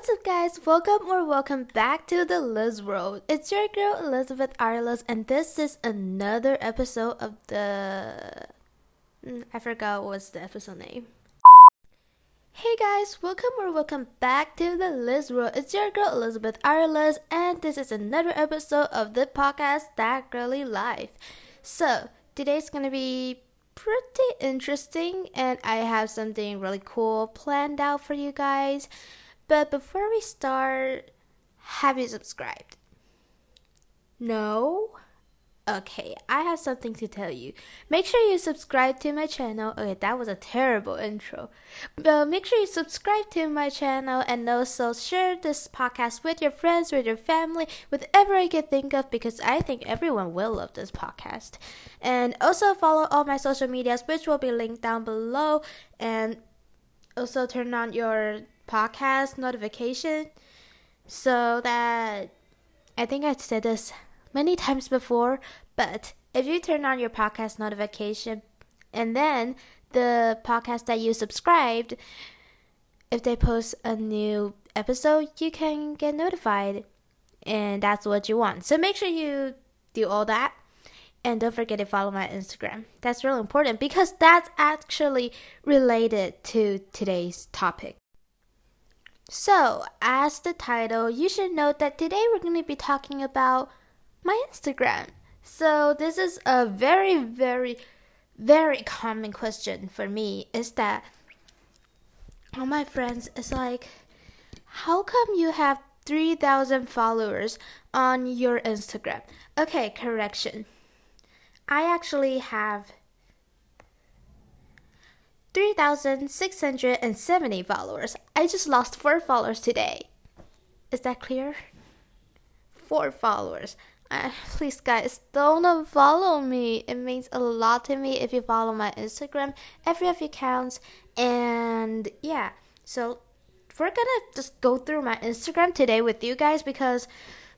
What's up guys, welcome back to the Liz world. It's your girl Elizabeth Ariliz and this is another episode of the... I forgot what's the episode name. Hey guys, welcome back to the Liz world. It's your girl Elizabeth Ariliz and this is another episode of the podcast That Girly Life. So, today's gonna be pretty interesting and I have something really cool planned out for you guys. But before we start, have you subscribed? No? Okay, I have something to tell you. Make sure you subscribe to my channel. Okay, that was a terrible intro. But make sure you subscribe to my channel and also share this podcast with your friends, with your family, whatever I can think of because I think everyone will love this podcast. And also follow all my social medias which will be linked down below and also turn on your podcast notification so that I think I've said this many times before, but if you turn on your podcast notification and then the podcast that you subscribed, if they post a new episode, you can get notified and that's what you want. So make sure you do all that and don't forget to follow my Instagram. That's really important because that's actually related to today's topic. So, as the title, you should know that today we're going to be talking about my Instagram. So, this is a very common question for me, is that all my friends is like, how come you have 3,000 followers on your Instagram? Okay, correction. I actually have 3,670 followers. I just lost 4 followers today. Is that clear? 4 followers. Please guys, don't unfollow me. It means a lot to me if you follow my Instagram. Every of you counts. And yeah, so we're gonna just go through my Instagram today with you guys because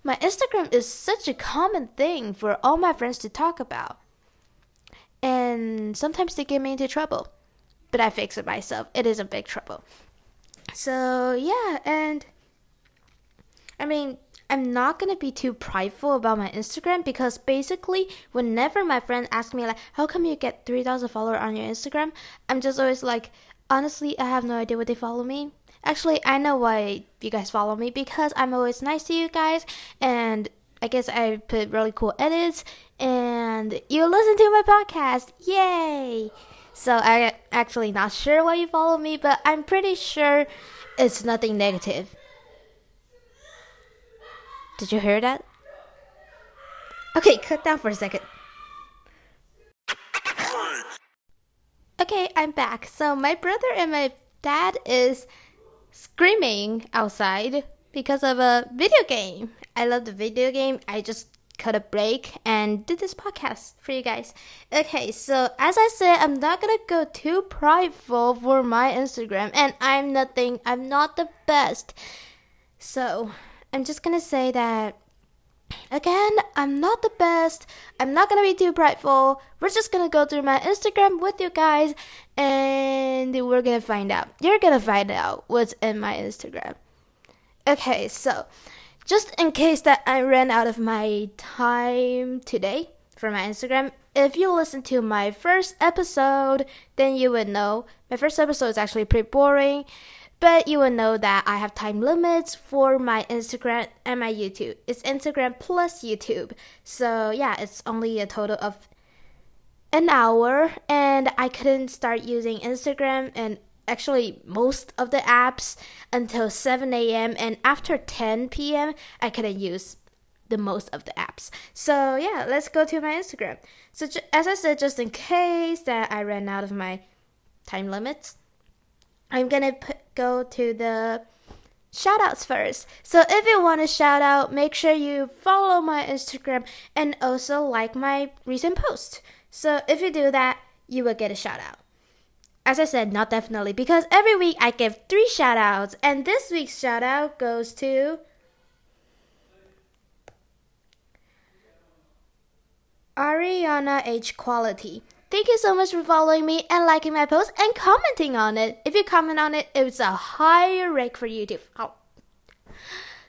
my Instagram is such a common thing for all my friends to talk about. And sometimes they get me into trouble. But I fixed it myself. It is a big trouble. So, yeah. And, I mean, I'm not going to be too prideful about my Instagram. Because, basically, whenever my friend asks me, like, how come you get 3,000 followers on your Instagram? I'm just always like, honestly, I have no idea why they follow me. Actually, I know why you guys follow me. Because I'm always nice to you guys. And I guess I put really cool edits. And you listen to my podcast. Yay! So I'm actually not sure why you follow me, but I'm pretty sure it's nothing negative. Did you hear that? Okay, cut down for a second. Okay, I'm back. So my brother and my dad is screaming outside because of a video game. I love the video game. I just cut a break and did this podcast for you guys. Okay, so as I said, I'm not gonna go too prideful for my Instagram and I'm not the best. So I'm just gonna say that again, I'm not the best. I'm not gonna be too prideful. We're just gonna go through my Instagram with you guys and we're gonna find out. You're gonna find out what's in my Instagram. Okay, so just in case that I ran out of my time today for my Instagram, if you listen to my first episode, then you would know. My first episode is actually pretty boring, but you would know that I have time limits for my Instagram and my YouTube. It's Instagram plus YouTube. So yeah, it's only a total of an hour, and I couldn't start using Instagram and actually most of the apps until 7 a.m. and after 10 p.m. I couldn't use the most of the apps. So yeah, let's go to my Instagram. So as I said, just in case that I ran out of my time limits, I'm gonna go to the shout outs first. So if you want to shout out, make sure you follow my Instagram and also like my recent post. So if you do that, you will get a shout out. As I said, not definitely, because every week I give 3 shoutouts, and this week's shoutout goes to Ariana H. Quality. Thank you so much for following me and liking my post and commenting on it. If you comment on it, it's a higher rank for YouTube. Oh,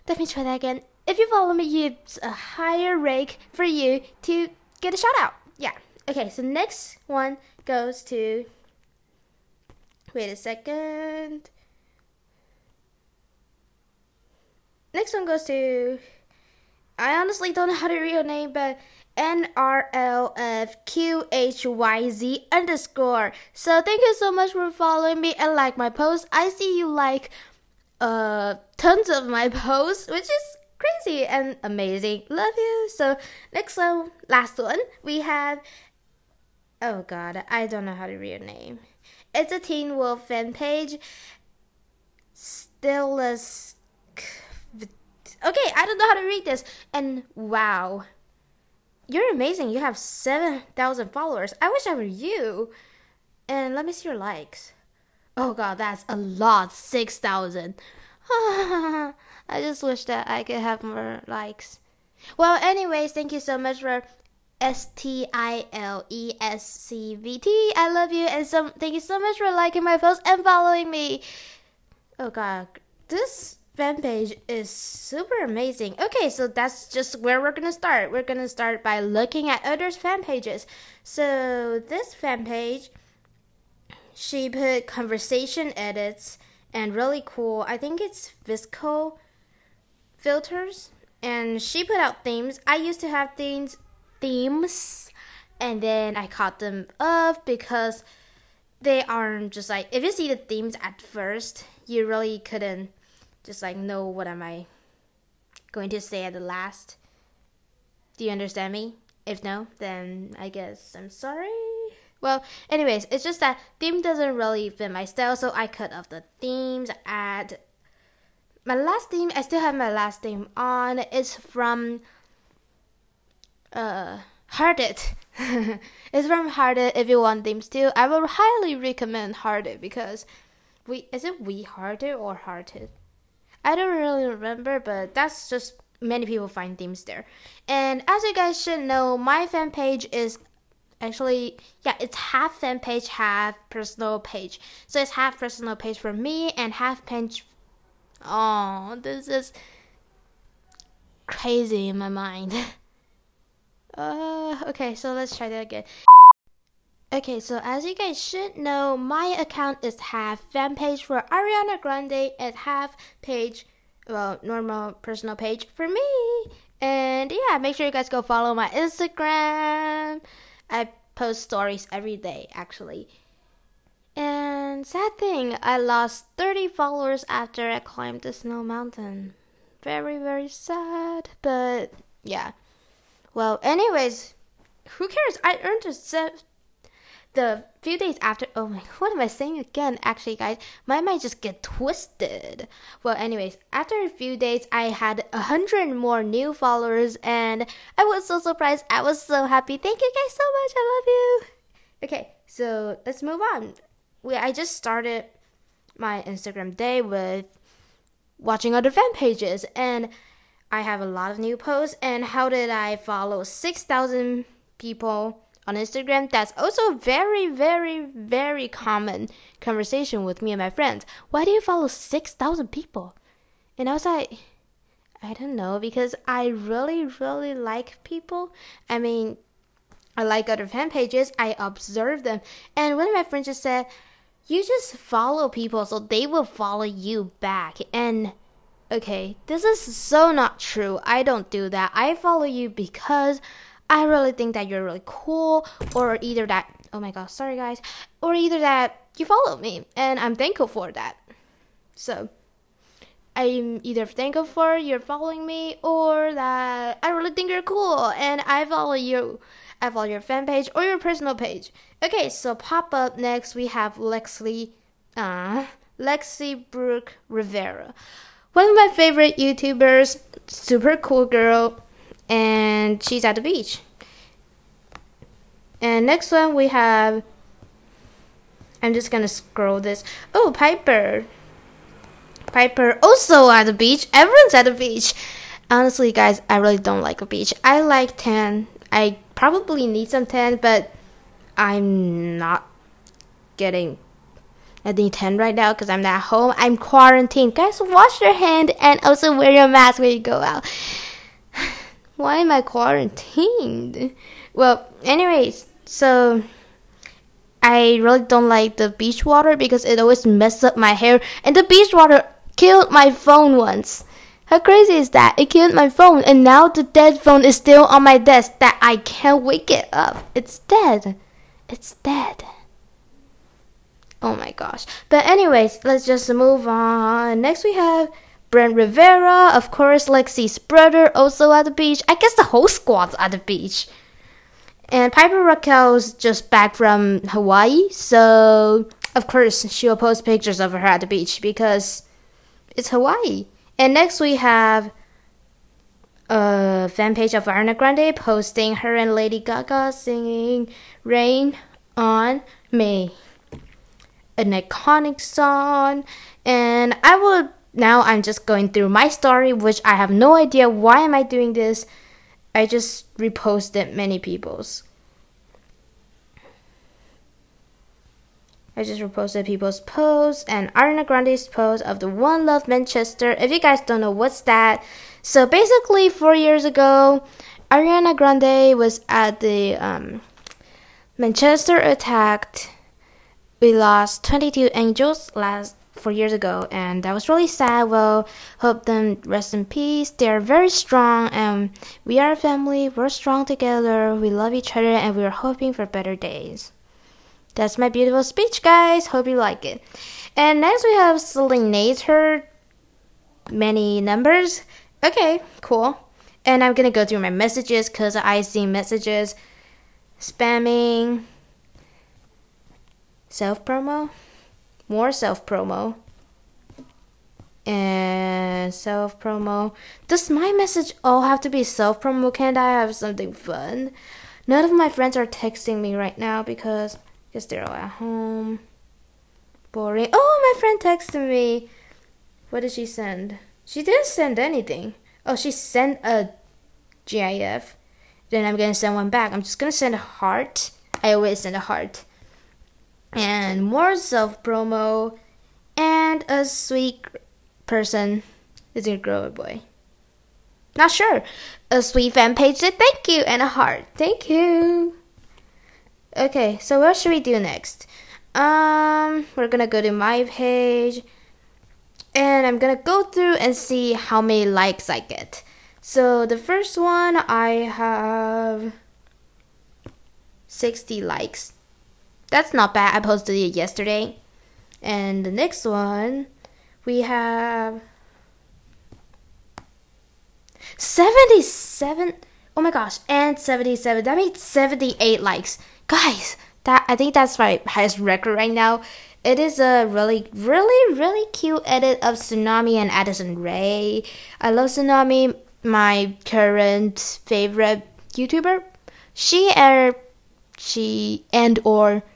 Let me try that again. If you follow me, it's a higher rank for you to get a shout out. Yeah. Okay, so next one goes to... Wait a second. Next one goes to... I honestly don't know how to read your name, but NRLFQHYZ _ So thank you so much for following me and like my posts. I see you like tons of my posts, which is crazy and amazing. Love you. So next one, last one, we have... Oh god, I don't know how to read your name. It's a Teen Wolf fan page. Stillus... Okay, I don't know how to read this. And wow, you're amazing. You have 7,000 followers. I wish I were you. And let me see your likes. Oh god, that's a lot. 6,000. I just wish that I could have more likes. Well, anyways, thank you so much for STILESCVT. I love you, and thank you so much for liking my posts and following me. Oh god, this fan page is super amazing. Okay, so that's just where we're gonna start. We're gonna start by looking at others' fan pages. So this fan page, she put conversation edits and really cool, I think it's Visco filters, and she put out themes. I used to have themes, and then I caught them up because they aren't just like, if you see the themes at first, you really couldn't just like, no, what am I going to say at the last? Do you understand me? If no, then I guess I'm sorry. Well, anyways, it's just that theme doesn't really fit my style, so I cut off the themes at my last theme. I still have my last theme on. It's from Hearted. It's from Hearted. If you want themes too, I will highly recommend Hearted because is it Hearted or Hearted? I don't really remember, but that's just many people find themes there. And as you guys should know, my fan page is actually, yeah, it's half fan page, half personal page. So it's half personal page for me and half page. Oh, this is crazy in my mind. Okay, so let's try that again. Okay, so as you guys should know, my account is half fan page for Ariana Grande and half page, well, normal personal page for me. And yeah, make sure you guys go follow my Instagram. I post stories every day, actually. And sad thing, I lost 30 followers after I climbed the snow mountain. Very, very sad, but yeah. Well, anyways, who cares? I earned a set. The few days after, oh my, what am I saying again? Actually, guys, my mind just get twisted. Well, anyways, after a few days, I had 100 more new followers, and I was so surprised. I was so happy. Thank you guys so much. I love you. Okay, so let's move on. I just started my Instagram day with watching other fan pages, and I have a lot of new posts. And how did I follow 6,000 people? On Instagram, that's also very, very, very common conversation with me and my friends. Why do you follow 6,000 people? And I was like, I don't know, because I really, really like people. I mean, I like other fan pages. I observe them. And one of my friends just said, you just follow people so they will follow you back. And okay, this is so not true. I don't do that. I follow you because I really think that you're really cool, or either that, oh my gosh, sorry guys, or either that you follow me, and I'm thankful for that. So, I'm either thankful for you're following me, or that I really think you're cool, and I follow you. I follow your fan page, or your personal page. Okay, so pop up next, we have Lexi Brooke Rivera. One of my favorite YouTubers, super cool girl. And she's at the beach. And next one we have, I'm just gonna scroll this. Oh, Piper also at the beach. Everyone's at the beach. Honestly guys, I really don't like the beach. I like tan. I probably need some tan, but I'm not getting I need 10 right now because I'm at home. I'm quarantined. Guys, wash your hand and also wear your mask when you go out. Why am I quarantined? Well, anyways, so I really don't like the beach water because it always messes up my hair. And the beach water killed my phone once. How crazy is that? It killed my phone. And now the dead phone is still on my desk that I can't wake it up. It's dead. It's dead. Oh my gosh. But anyways, let's just move on. Next we have Brent Rivera. Of course, Lexi's brother also at the beach. I guess the whole squad's at the beach. And Piper Raquel's just back from Hawaii. So, of course, she'll post pictures of her at the beach because it's Hawaii. And next we have a fan page of Ariana Grande posting her and Lady Gaga singing Rain on Me, an iconic song. And I'm just going through my story, which I have no idea why am I doing this. I just reposted many people's. I just reposted people's posts and Ariana Grande's post of the One Love Manchester. If you guys don't know what's that, so basically 4 years ago, Ariana Grande was at the Manchester attack. We lost 22 angels 4 years ago, and that was really sad. Well, hope them rest in peace. They are very strong, and we are a family. We're strong together. We love each other, and we are hoping for better days. That's my beautiful speech, guys. Hope you like it. And next we have Selena's her many numbers. Okay, cool. And I'm gonna go through my messages because I see messages spamming. Self-promo, more self-promo, and self-promo. Does my message all have to be self-promo? Can't I have something fun? None of my friends are texting me right now because I guess they're all at home. Boring. Oh, my friend texted me. What did she send? She didn't send anything. Oh, she sent a GIF. Then I'm gonna send one back. I'm just gonna send a heart. I always send a heart. And more self-promo, and a sweet person is a girl or boy. Not sure. A sweet fan page said thank you and a heart. Thank you. Okay, so what should we do next? We're gonna go to my page, and I'm gonna go through and see how many likes I get. So the first one, I have 60 likes. That's not bad. I posted it yesterday. And the next one, we have 77. Oh my gosh, and 77. That means 78 likes. Guys, I think that's my highest record right now. It is a really, really, really cute edit of Tsunami and Addison Rae. I love Tsunami, my current favorite YouTuber. She and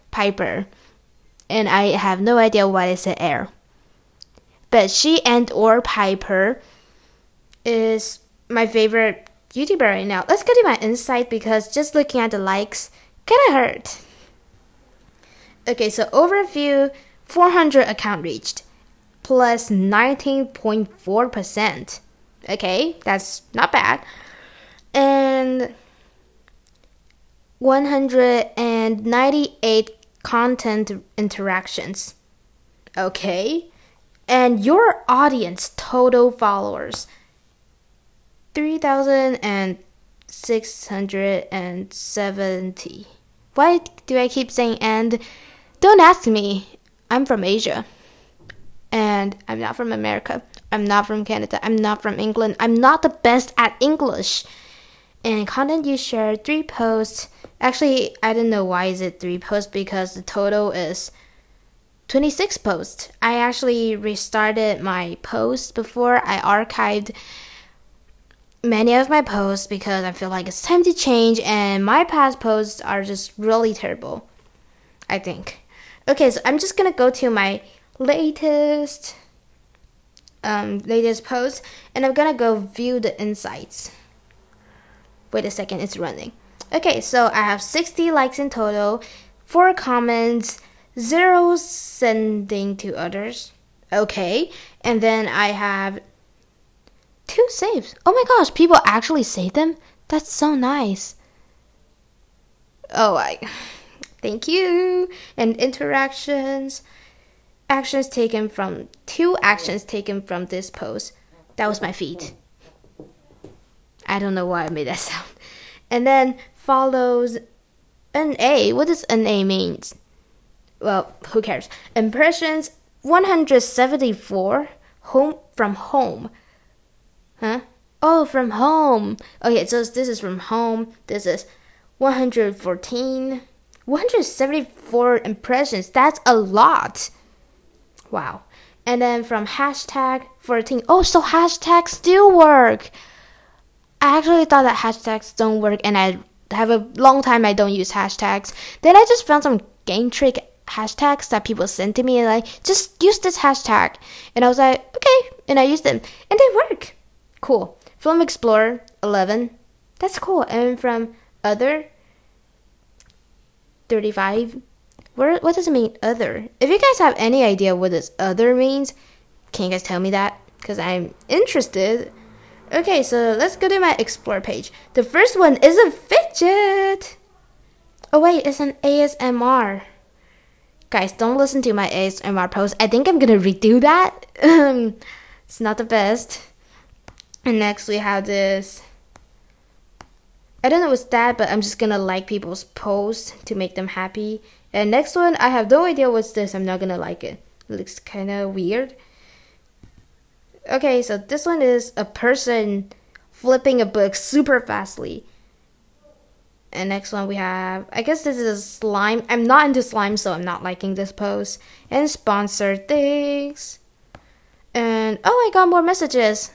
Piper, and I have no idea why I said air, but she and or Piper is my favorite YouTuber right now. Let's go to my insight because just looking at the likes kinda hurt. Okay, so overview, 400 account reached, plus 19.4%. Okay, that's not bad. And 198 content interactions. Okay. And your audience total followers, 3,670. Why do I keep saying and? Don't ask me. I'm from Asia. And I'm not from America. I'm not from Canada. I'm not from England. I'm not the best at English. And content you share, 3 posts. Actually, I don't know why is it 3 posts because the total is 26 posts. I actually restarted my posts before. I archived many of my posts because I feel like it's time to change and my past posts are just really terrible, I think. Okay, so I'm just gonna go to my latest post and I'm gonna go view the insights. Wait a second, it's running. Okay, so I have 60 likes in total, 4 comments, zero sending to others. Okay. And then I have 2 saves. Oh my gosh, people actually save them? That's so nice. Oh, thank you. And interactions. Actions taken from 2 actions taken from this post. That was my feed. I don't know why I made that sound. And then follows NA. What does NA mean? Well, who cares? Impressions 174 from home. Huh? Oh, from home. Okay, so this is from home. This is 114. 174 impressions. That's a lot. Wow. And then from hashtag 14. Oh, so hashtags do work. I actually thought that hashtags don't work, and I have a long time I don't use hashtags. Then I just found some game trick hashtags that people sent to me, and like, just use this hashtag. And I was like, okay. And I used them, and they work. Cool. Film Explorer 11. That's cool. And from other 35. What does it mean, other? If you guys have any idea what this other means, can you guys tell me that? Because I'm interested. Okay, so let's go to my explore page. The first one is a fidget. Oh wait, it's an ASMR. Guys, don't listen to my ASMR post. I think I'm gonna redo that. It's not the best. And next we have this. I don't know what's that, but I'm just gonna like people's posts to make them happy. And next one, I have no idea what's this. I'm not gonna like it. It looks kind of weird. Okay, so this one is a person flipping a book super fastly. And next one we have, I guess this is a slime. I'm not into slime, so I'm not liking this post. And sponsored things. And oh, I got more messages.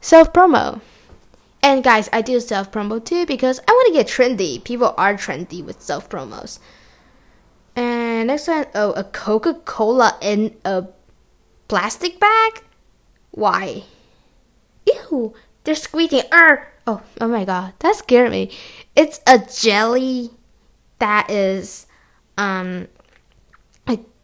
Self-promo. And guys, I do self-promo too because I want to get trendy. People are trendy with self-promos. And next one, oh, a Coca-Cola in a plastic bag? Why? Ew, they're squeaking. Oh my god, that scared me. It's a jelly that is a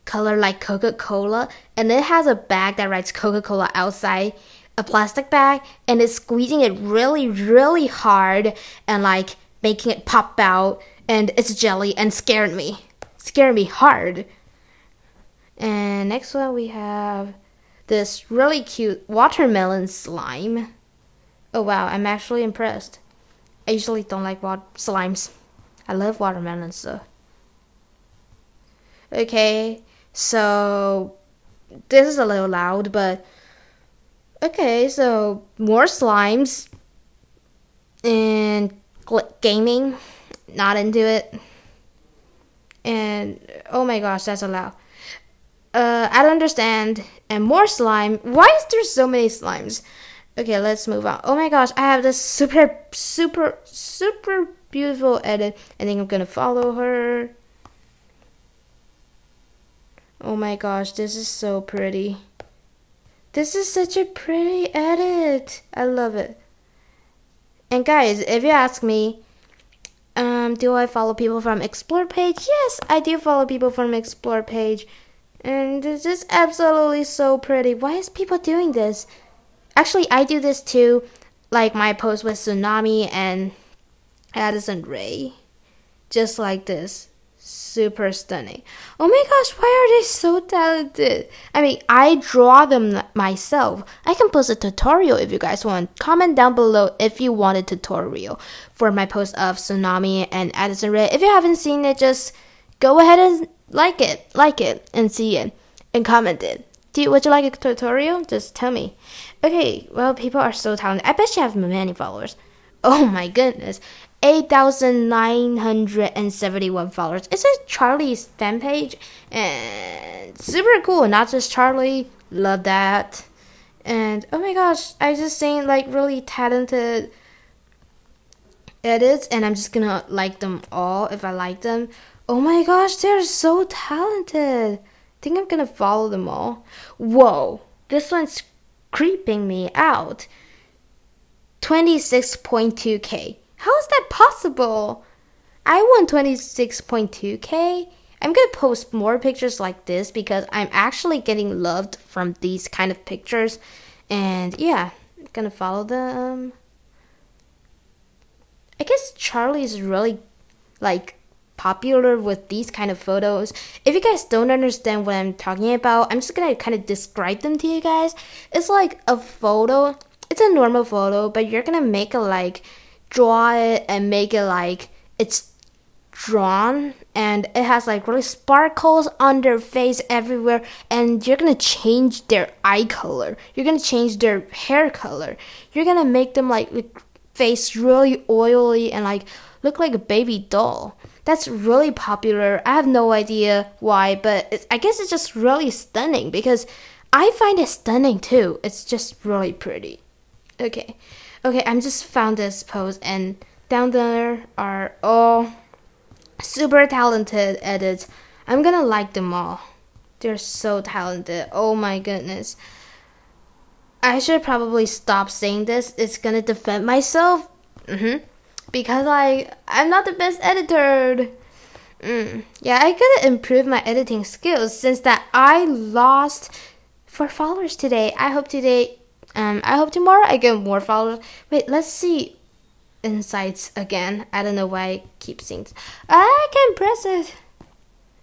color like Coca-Cola, and it has a bag that writes Coca-Cola outside, a plastic bag, and it's squeezing it really, really hard and like making it pop out, and it's jelly and scared me. Scared me hard. And next one we have this really cute watermelon slime. Oh wow, I'm actually impressed. I usually don't like slimes. I love watermelons though. Okay, so this is a little loud, but okay, so more slimes and gaming. Not into it. And oh my gosh, that's so loud. I don't understand. And more slime. Why is there so many slimes? Okay, let's move on. Oh my gosh, I have this super, super, super beautiful edit. I think I'm gonna follow her. Oh my gosh, this is so pretty. This is such a pretty edit. I love it. And guys, if you ask me, do I follow people from Explore page? Yes, I do follow people from Explore page. And this is absolutely so pretty. Why is people doing this? Actually, I do this too, like my post with Tsunami and Addison Rae. Just like this. Super stunning. Oh my gosh, why are they so talented? I mean, I draw them myself. I can post a tutorial if you guys want. Comment down below if you want a tutorial for my post of Tsunami and Addison Rae. If you haven't seen it, just go ahead and like it, and see it, and comment it. Would you like a tutorial? Just tell me. Okay, well, people are so talented. I bet you have many followers. Oh my goodness. 8,971 followers. It's a Charli's fan page, and super cool. Not just Charli. Love that. And oh my gosh, I just seen like really talented edits, and I'm just gonna like them all if I like them. Oh my gosh, they're so talented. I think I'm gonna follow them all. Whoa, this one's creeping me out. 26.2k. How is that possible? I want 26.2k. I'm going to post more pictures like this because I'm actually getting loved from these kind of pictures. And yeah, I'm going to follow the... I guess Charli is really like popular with these kind of photos. If you guys don't understand what I'm talking about, I'm just going to kind of describe them to you guys. It's like a photo. It's a normal photo, but you're going to make it like... draw it and make it like it's drawn, and it has like really sparkles on their face everywhere, and you're gonna change their eye color, you're gonna change their hair color, you're gonna make them like face really oily and like look like a baby doll. That's really popular. I have no idea why, but I guess it's just really stunning because I find it stunning too. It's just really pretty. Okay, I just found this post, and down there are all super talented edits. I'm gonna like them all. They're so talented. Oh my goodness. I should probably stop saying this. It's gonna defend myself. Because I'm not the best editor. Yeah, I gotta improve my editing skills since that I lost 4 followers today. I hope tomorrow I get more followers. Wait, let's see insights again. I don't know why I keep seeing this. I can press it.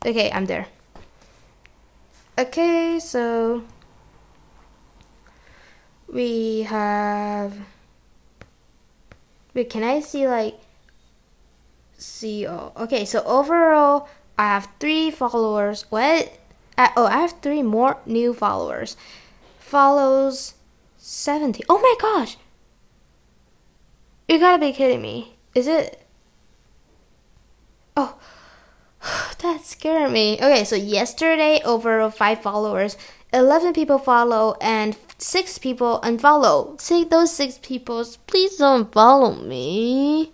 Okay, I'm there. Okay, so we have... Wait, can I see like... see all? Okay, so overall, I have 3 followers. What? I have 3 more new followers. Follows... 70. Oh my gosh! You gotta be kidding me. Is it? Oh. That scared me. Okay, so yesterday, over 5 followers, 11 people follow, and 6 people unfollow. See, those 6 people, please don't follow me.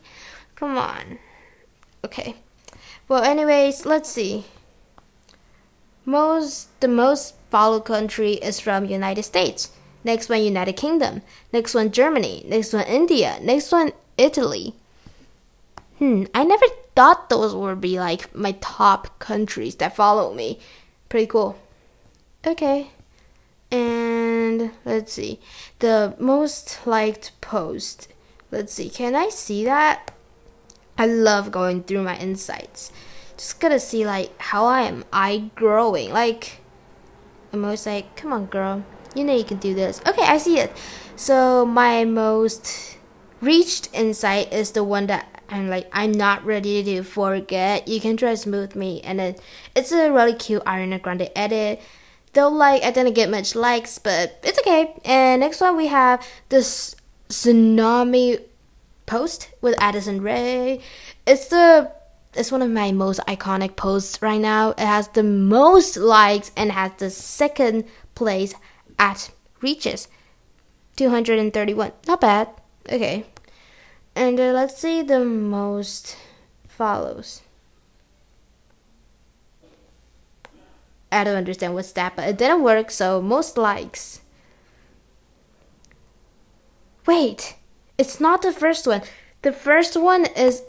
Come on. Okay. Well, anyways, let's see. The most followed country is from United States. Next one, United Kingdom. Next one, Germany. Next one, India. Next one, Italy. I never thought those would be like my top countries that follow me. Pretty cool. Okay. And let's see. The most liked post. Let's see. Can I see that? I love going through my insights. Just gotta see like how am I growing. Like, I'm always like, come on, girl. You know you can do this. Okay, I see it. So my most reached insight is the one that I'm not ready to forget. You can try smooth me, and then it's a really cute Ariana Grande edit. Though I didn't get much likes, but it's okay. And next one we have this Tsunami post with Addison Rae. It's one of my most iconic posts right now. It has the most likes and has the 2nd place at reaches, 231. Not bad. Okay, and let's see the most follows. I don't understand what's that, but it didn't work. So most likes. Wait, it's not the first one. The first one is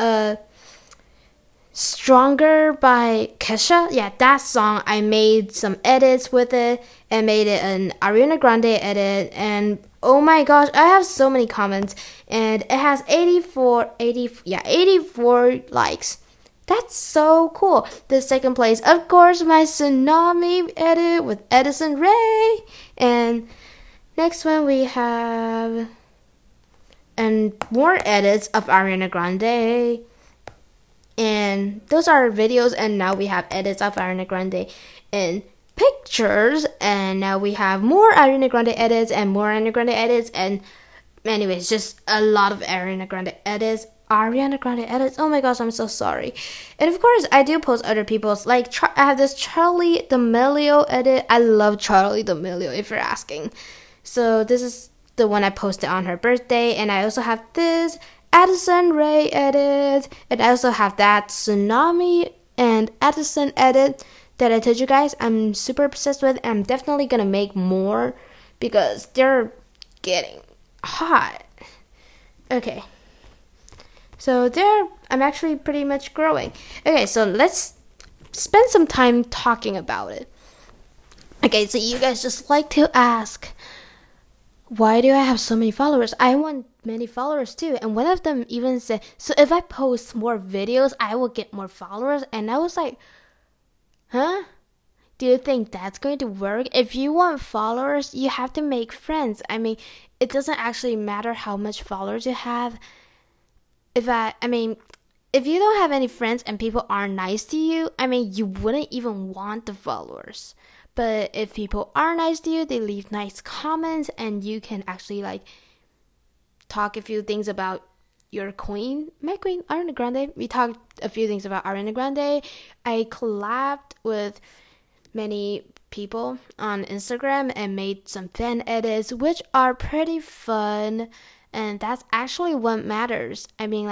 Stronger by Kesha. Yeah, that song, I made some edits with it and made it an Ariana Grande edit, and oh my gosh, I have so many comments, and it has 84 likes. That's so cool. The 2nd place, of course, my Tsunami edit with Addison Rae. And next one we have more edits of Ariana Grande. And those are videos, and now we have edits of Ariana Grande and pictures, and now we have more Ariana Grande edits and more Ariana Grande edits, and anyways, just a lot of Ariana Grande edits. Oh my gosh, I'm so sorry. And of course, I do post other people's. Like, I have this Charli D'Amelio edit. I love Charli D'Amelio, if you're asking. So this is the one I posted on her birthday, and I also have this Addison Rae edit, and I also have that Tsunami and Addison edit that I told you guys I'm super obsessed with, and I'm definitely gonna make more because they're getting hot. Okay, so I'm actually pretty much growing. Okay, so let's spend some time talking about it. Okay, so you guys just like to ask, why do I have so many followers? I want many followers too. And one of them even said, so if I post more videos, I will get more followers. And I was like, huh? Do you think that's going to work? If you want followers, you have to make friends. I mean, it doesn't actually matter how much followers you have. If you don't have any friends and people aren't nice to you, I mean, you wouldn't even want the followers. But if people are nice to you, they leave nice comments, and you can actually, like, talk a few things about your queen. My queen, Ariana Grande. We talked a few things about Ariana Grande. I collabed with many people on Instagram and made some fan edits, which are pretty fun. And that's actually what matters. I mean,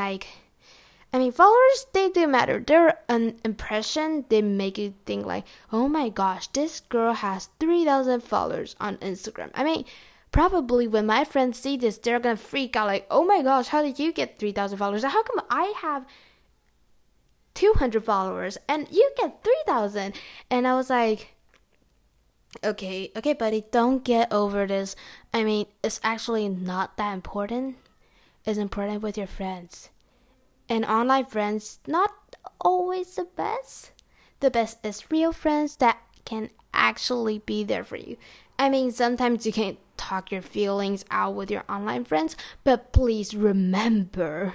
followers, they do matter. They're an impression. They make you think like, oh my gosh, this girl has 3,000 followers on Instagram. I mean, probably when my friends see this, they're going to freak out like, oh my gosh, how did you get 3,000 followers? How come I have 200 followers and you get 3,000? And I was like, okay, buddy, don't get over this. I mean, it's actually not that important. It's important with your friends. And online friends, not always the best. The best is real friends that can actually be there for you. I mean, sometimes you can talk your feelings out with your online friends, but please remember,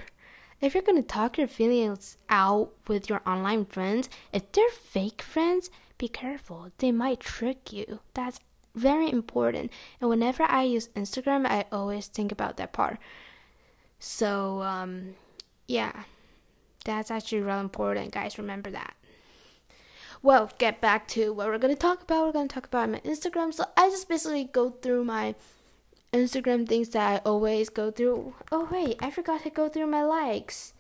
if you're going to talk your feelings out with your online friends, if they're fake friends, be careful. They might trick you. That's very important. And whenever I use Instagram, I always think about that part. So, yeah, that's actually real important, guys. Remember that. Well, get back to what we're going to talk about. We're going to talk about my Instagram. So I just basically go through my Instagram things that I always go through. Oh, wait, I forgot to go through my likes.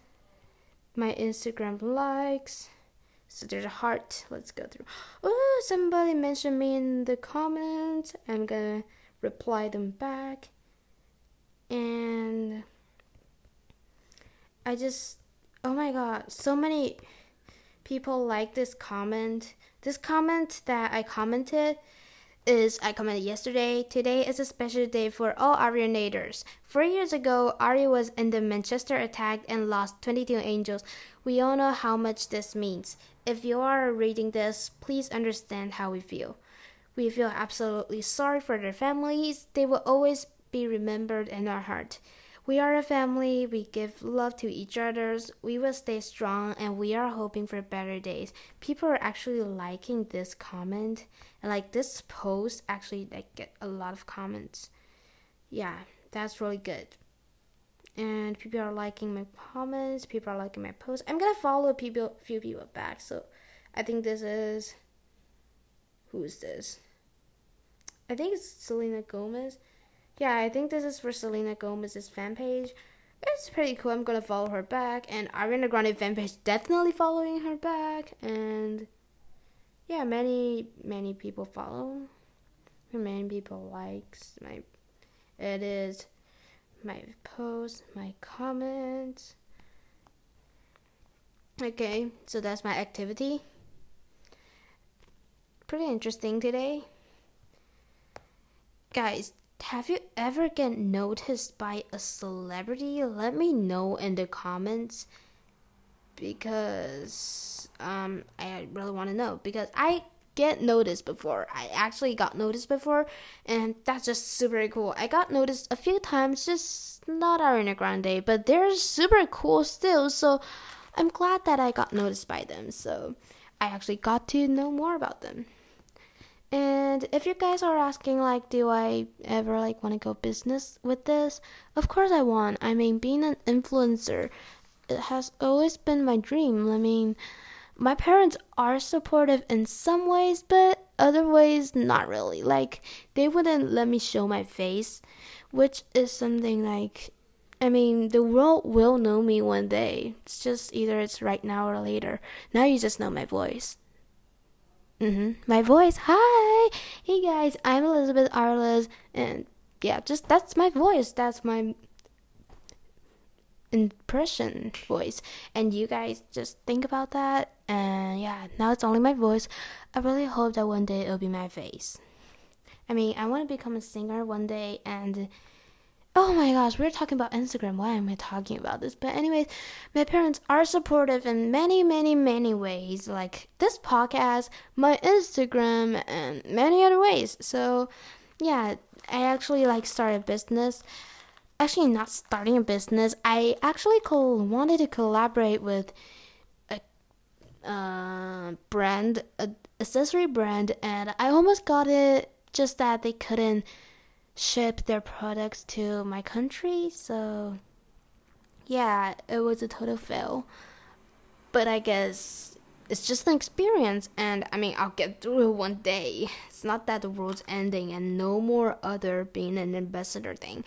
My Instagram likes. So there's a heart. Let's go through. Oh, somebody mentioned me in the comments. I'm going to reply them back. And I just, oh my god, so many people like this comment. This comment that I commented is, I commented yesterday. Today is a special day for all Arianators. 4 years ago, Ari was in the Manchester attack and lost 22 angels. We all know how much this means. If you are reading this, please understand how we feel. We feel absolutely sorry for their families. They will always be remembered in our heart. We are a family, we give love to each other, we will stay strong, and we are hoping for better days. People are actually liking this comment, and like this post actually like get a lot of comments. Yeah, that's really good. And people are liking my comments, people are liking my post. I'm gonna follow a few people back, so I think this is, who is this? I think it's Selena Gomez. Yeah, I think this is for Selena Gomez's fan page. It's pretty cool. I'm gonna follow her back. And Ariana Grande fan page, definitely following her back. And yeah, many people follow. Many people likes my edits, my posts, my comments. Okay, so that's my activity. Pretty interesting today, guys. Have you ever get noticed by a celebrity? Let me know in the comments, because I really want to know, because I get noticed before. I actually got noticed before, and that's just super cool. I got noticed a few times, just not Ariana Grande, but they're super cool still, so I'm glad that I got noticed by them, so I actually got to know more about them. And if you guys are asking, like, do I ever, like, want to go business with this? Of course I want. I mean, being an influencer, it has always been my dream. I mean, my parents are supportive in some ways, but other ways, not really. Like, they wouldn't let me show my face, which is something like, I mean, the world will know me one day. It's just either it's right now or later. Now you just know my voice. My voice. Hi, hey guys, I'm Elizabeth Ariliz, and yeah, just that's my voice, that's my impression voice, and you guys just think about that And yeah, now it's only my voice. I really hope that one day it'll be my face. I mean, I want to become a singer one day. And oh my gosh, we're talking about Instagram. Why am I talking about this? But anyways, my parents are supportive in many ways, like this podcast, my Instagram, and many other ways. So yeah, I actually like started a business. Actually, not starting a business. I actually wanted to collaborate with brand, accessory brand, and I almost got it, just that they couldn't ship their products to my country. So yeah, it was a total fail, but I guess it's just an experience, and I mean, I'll get through it one day. It's not that the world's ending and no more other being an ambassador thing.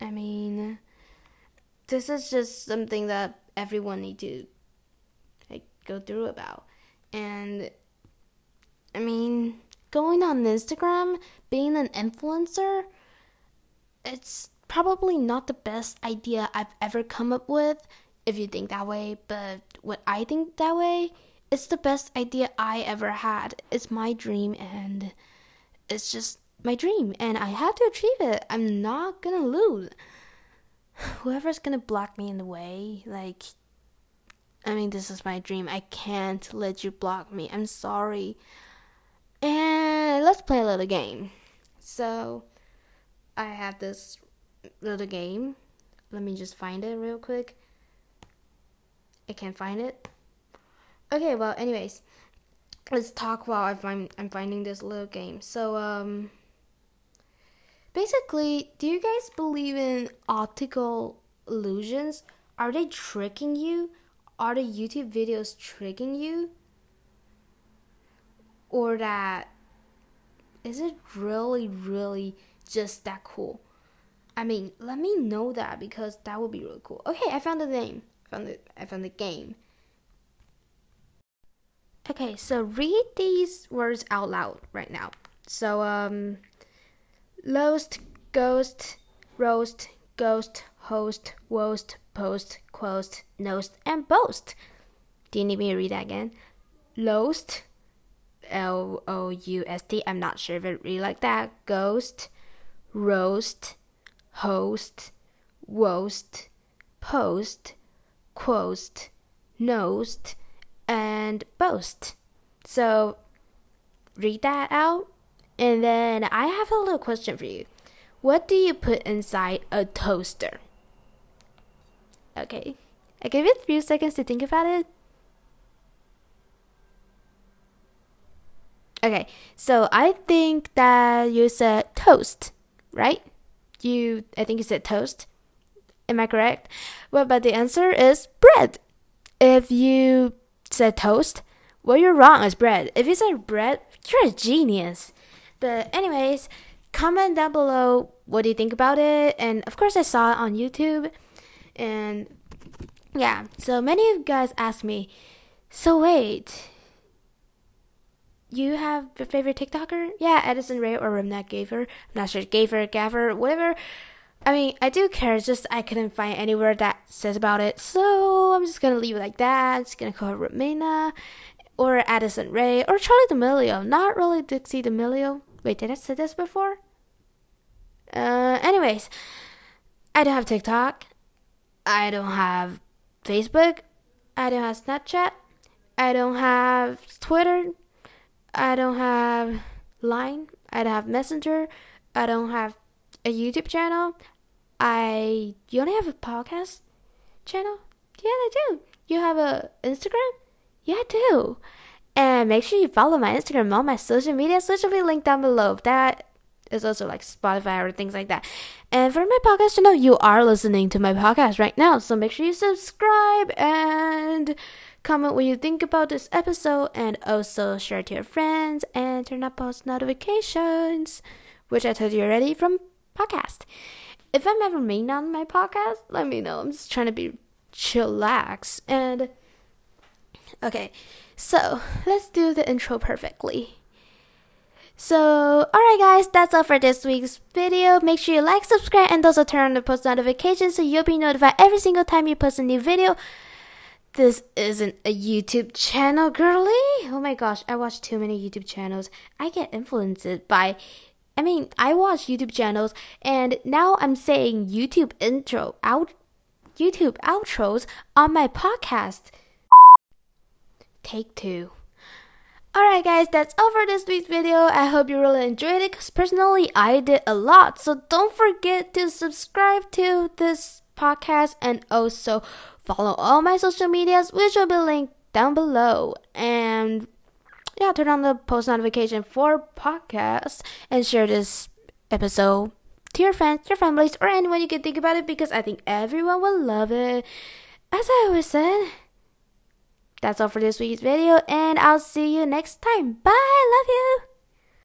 I mean, this is just something that everyone needs to go through about. And I mean, going on Instagram, being an influencer, it's probably not the best idea I've ever come up with, if you think that way. But what I think that way, it's the best idea I ever had. It's my dream, and it's just my dream, and I have to achieve it. I'm not gonna lose. Whoever's gonna block me in the way, like, I mean, this is my dream. I can't let you block me. I'm sorry. And let's play a little game. So, I have this little game. Let me just find it real quick. I can't find it. Okay, well, anyways. Let's talk while I'm finding this little game. So, basically, do you guys believe in optical illusions? Are they tricking you? Are the YouTube videos tricking you? Or that, is it really just that cool? I mean, let me know that, because that would be really cool. Okay, I found the name. I found the game. Okay, so read these words out loud right now. So, lost, ghost, roast, ghost, host, woast, post, quost, nost, and boast. Do you need me to read that again? Lost, L-O-U-S-T, I'm not sure if it read like that. Ghost, roast, host, woast, post, quost, nost, and boast. So, read that out. And then I have a little question for you. What do you put inside a toaster? Okay, I gave it a few seconds to think about it. Okay, so I think that you said toast, right? I think you said toast. Am I correct? Well, but the answer is bread. If you said toast, well, you're wrong. It's bread. If you said bread, you're a genius. But anyways, comment down below what do you think about it. And of course, I saw it on YouTube. And yeah, so many of you guys asked me, so wait, you have your favorite TikToker? Yeah, Addison Rae or Romana Gaver. I'm not sure, gaver, whatever. I mean, I do care, it's just I couldn't find anywhere that says about it. So I'm just going to leave it like that. I'm just going to call her Romana or Addison Rae or Charli D'Amelio. Not really Dixie D'Amelio. Wait, did I say this before? Anyways, I don't have TikTok. I don't have Facebook. I don't have Snapchat. I don't have Twitter. I don't have Line. I don't have Messenger. I don't have a YouTube channel. You only have a podcast channel? Yeah, I do. You have a Instagram? Yeah, I do. And make sure you follow my Instagram, all my social media, which will be linked down below. That is also like Spotify or things like that. And for my podcast channel, you are listening to my podcast right now, so make sure you subscribe and comment what you think about this episode, and also share it to your friends and turn on post notifications, which I told you already from podcast. If I'm ever made on my podcast, let me know. I'm just trying to be chillax. And okay, so let's do the intro perfectly. So, alright guys, that's all for this week's video. Make sure you like, subscribe, and also turn on the post notifications so you'll be notified every single time you post a new video. This isn't a YouTube channel, girly. Oh my gosh, I watch too many YouTube channels. I get influenced by... I mean, I watch YouTube channels, and now I'm saying YouTube outros on my podcast. Take two. Alright guys, that's all for this week's video. I hope you really enjoyed it, because personally, I did a lot. So don't forget to subscribe to this podcast and also follow all my social medias, which will be linked down below. And... yeah, turn on the post notification for podcasts and share this episode to your friends, your families, or anyone you can think about it, because I think everyone will love it. As I always said, that's all for this week's video, and I'll see you next time. Bye, love you.